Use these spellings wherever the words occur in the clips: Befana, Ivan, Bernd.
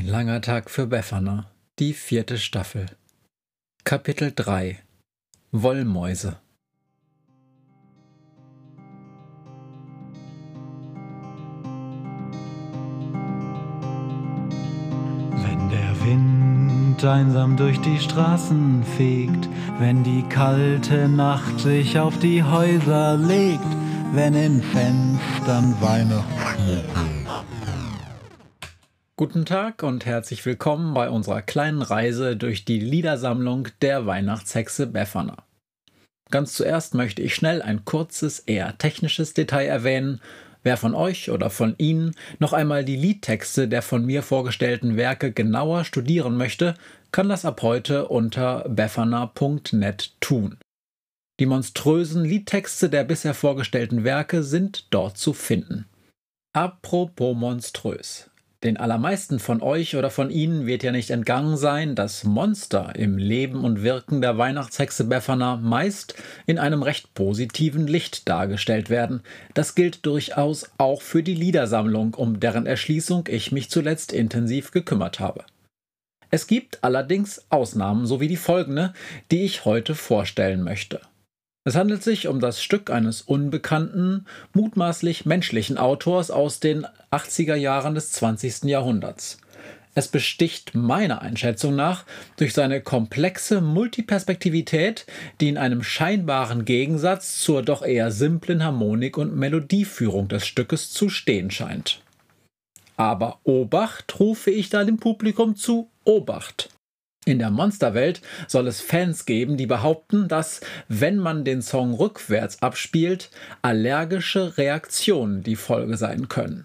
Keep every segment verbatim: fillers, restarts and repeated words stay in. Ein langer Tag für Befana, die vierte Staffel. Kapitel drei – Wollmäuse. Wenn der Wind einsam durch die Straßen fegt, wenn die kalte Nacht sich auf die Häuser legt, wenn in Fenstern Weihnachten... Guten Tag und herzlich willkommen bei unserer kleinen Reise durch die Liedersammlung der Weihnachtshexe Befana. Ganz zuerst möchte ich schnell ein kurzes, eher technisches Detail erwähnen. Wer von euch oder von Ihnen noch einmal die Liedtexte der von mir vorgestellten Werke genauer studieren möchte, kann das ab heute unter befana punkt net tun. Die monströsen Liedtexte der bisher vorgestellten Werke sind dort zu finden. Apropos monströs. Den allermeisten von euch oder von Ihnen wird ja nicht entgangen sein, dass Monster im Leben und Wirken der Weihnachtshexe Befana meist in einem recht positiven Licht dargestellt werden. Das gilt durchaus auch für die Liedersammlung, um deren Erschließung ich mich zuletzt intensiv gekümmert habe. Es gibt allerdings Ausnahmen, so wie die folgende, die ich heute vorstellen möchte. Es handelt sich um das Stück eines unbekannten, mutmaßlich menschlichen Autors aus den achtziger Jahren des zwanzigsten Jahrhunderts. Es besticht meiner Einschätzung nach durch seine komplexe Multiperspektivität, die in einem scheinbaren Gegensatz zur doch eher simplen Harmonik- und Melodieführung des Stückes zu stehen scheint. Aber Obacht, rufe ich da dem Publikum zu, Obacht! In der Monsterwelt soll es Fans geben, die behaupten, dass, wenn man den Song rückwärts abspielt, allergische Reaktionen die Folge sein können.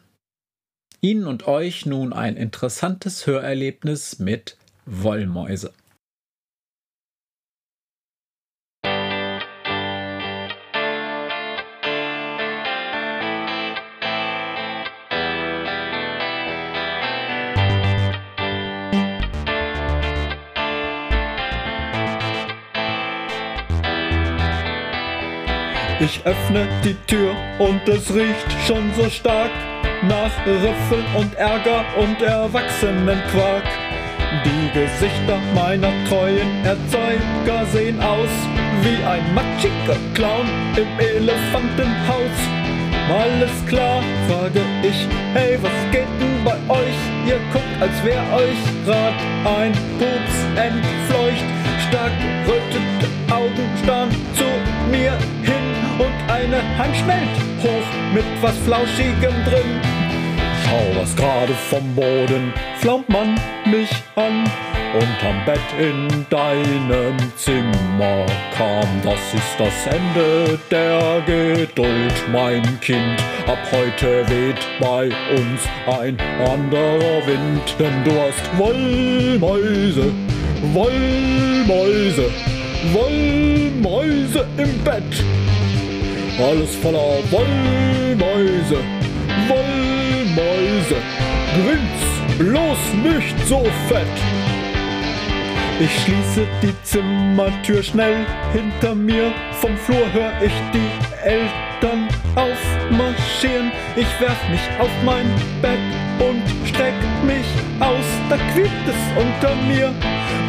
Ihnen und euch nun ein interessantes Hörerlebnis mit Wollmäuse. Ich öffne die Tür und es riecht schon so stark nach Rüffeln und Ärger und Erwachsenenquark. Die Gesichter meiner treuen Erzeuger sehen aus wie ein matschiger Clown im Elefantenhaus. Alles klar, frage ich, hey, was geht denn bei euch? Ihr guckt, als wär euch grad ein Pups entfleucht. Stark gerötete Augen starren zu mir hin. Und eine Hand schnellt hoch mit was Flauschigem drin. Schau, was gerade vom Boden flaumt man mich an. Unterm Bett in deinem Zimmer kam. Das ist das Ende der Geduld, mein Kind. Ab heute weht bei uns ein anderer Wind. Denn du hast Wollmäuse, Wollmäuse, Wollmäuse im Bett. Alles voller Wollmäuse, Wollmäuse, grins, bloß nicht so fett. Ich schließe die Zimmertür schnell hinter mir, vom Flur hör ich die Eltern aufmarschieren. Ich werf mich auf mein Bett und streck mich aus, da quietscht es unter mir.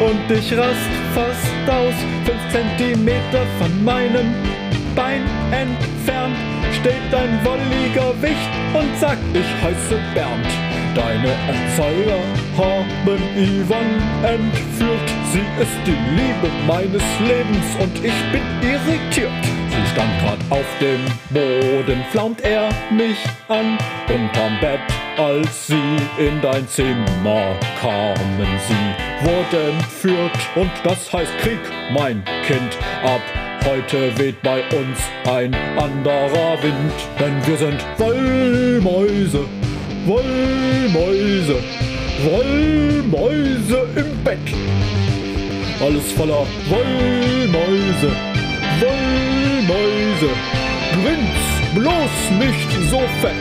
Und ich rast fast aus, fünf Zentimeter von meinem Bein entfernt steht ein wolliger Wicht und sagt, ich heiße Bernd. Deine Erzeuger haben Ivan entführt. Sie ist die Liebe meines Lebens und ich bin irritiert. Sie stand grad auf dem Boden, flaumt er mich an. Unterm Bett, als sie in dein Zimmer kamen, sie wurde entführt. Und das heißt Krieg, mein Kind, ab heute weht bei uns ein anderer Wind, denn wir sind Wollmäuse, Wollmäuse, Wollmäuse im Bett. Alles voller Wollmäuse, Wollmäuse, grins, bloß nicht so fett.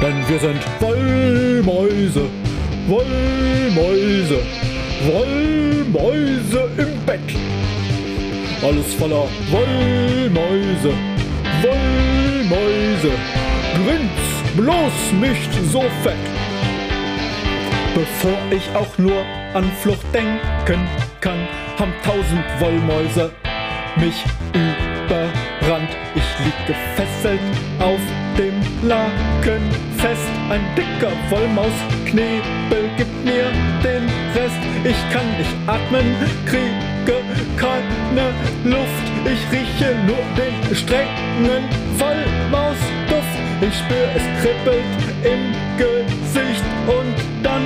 denn wir sind Wollmäuse, Wollmäuse, Wollmäuse im Bett. Alles voller Wollmäuse, Wollmäuse, grinst bloß nicht so fett. Bevor ich auch nur an Flucht denken kann, haben tausend Wollmäuse mich überrannt. Ich lieg gefesselt auf dem Laken fest. Ein dicker Wollmausknebel gibt mir den Rest. Ich kann nicht atmen, kriege keine Luft. Ich rieche nur den strengen Wollmausduft. Ich spür, es kribbelt im Gesicht und dann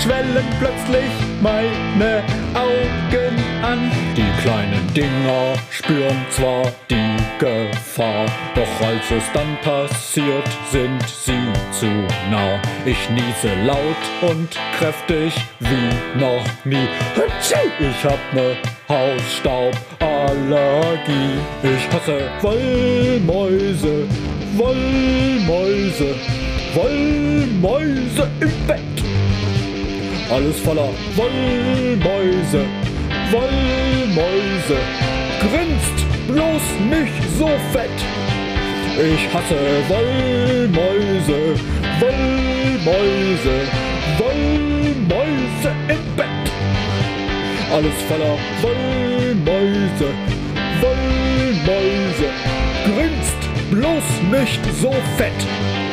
schwellen plötzlich meine Augen an. Die kleinen Dinger spüren zwar die Gefahr, doch als es dann passiert, sind sie zu nah. Ich niese laut und kräftig wie noch nie. Ich hab ne Hausstauballergie. Ich hasse Wollmäuse, Wollmäuse, Wollmäuse im Bett. Alles voller Wollmäuse, Wollmäuse, grinst bloß nicht so fett. Ich hasse Wollmäuse, Wollmäuse, Wollmäuse im Bett. Alles voller Wollmäuse, Wollmäuse, grinst bloß nicht so fett.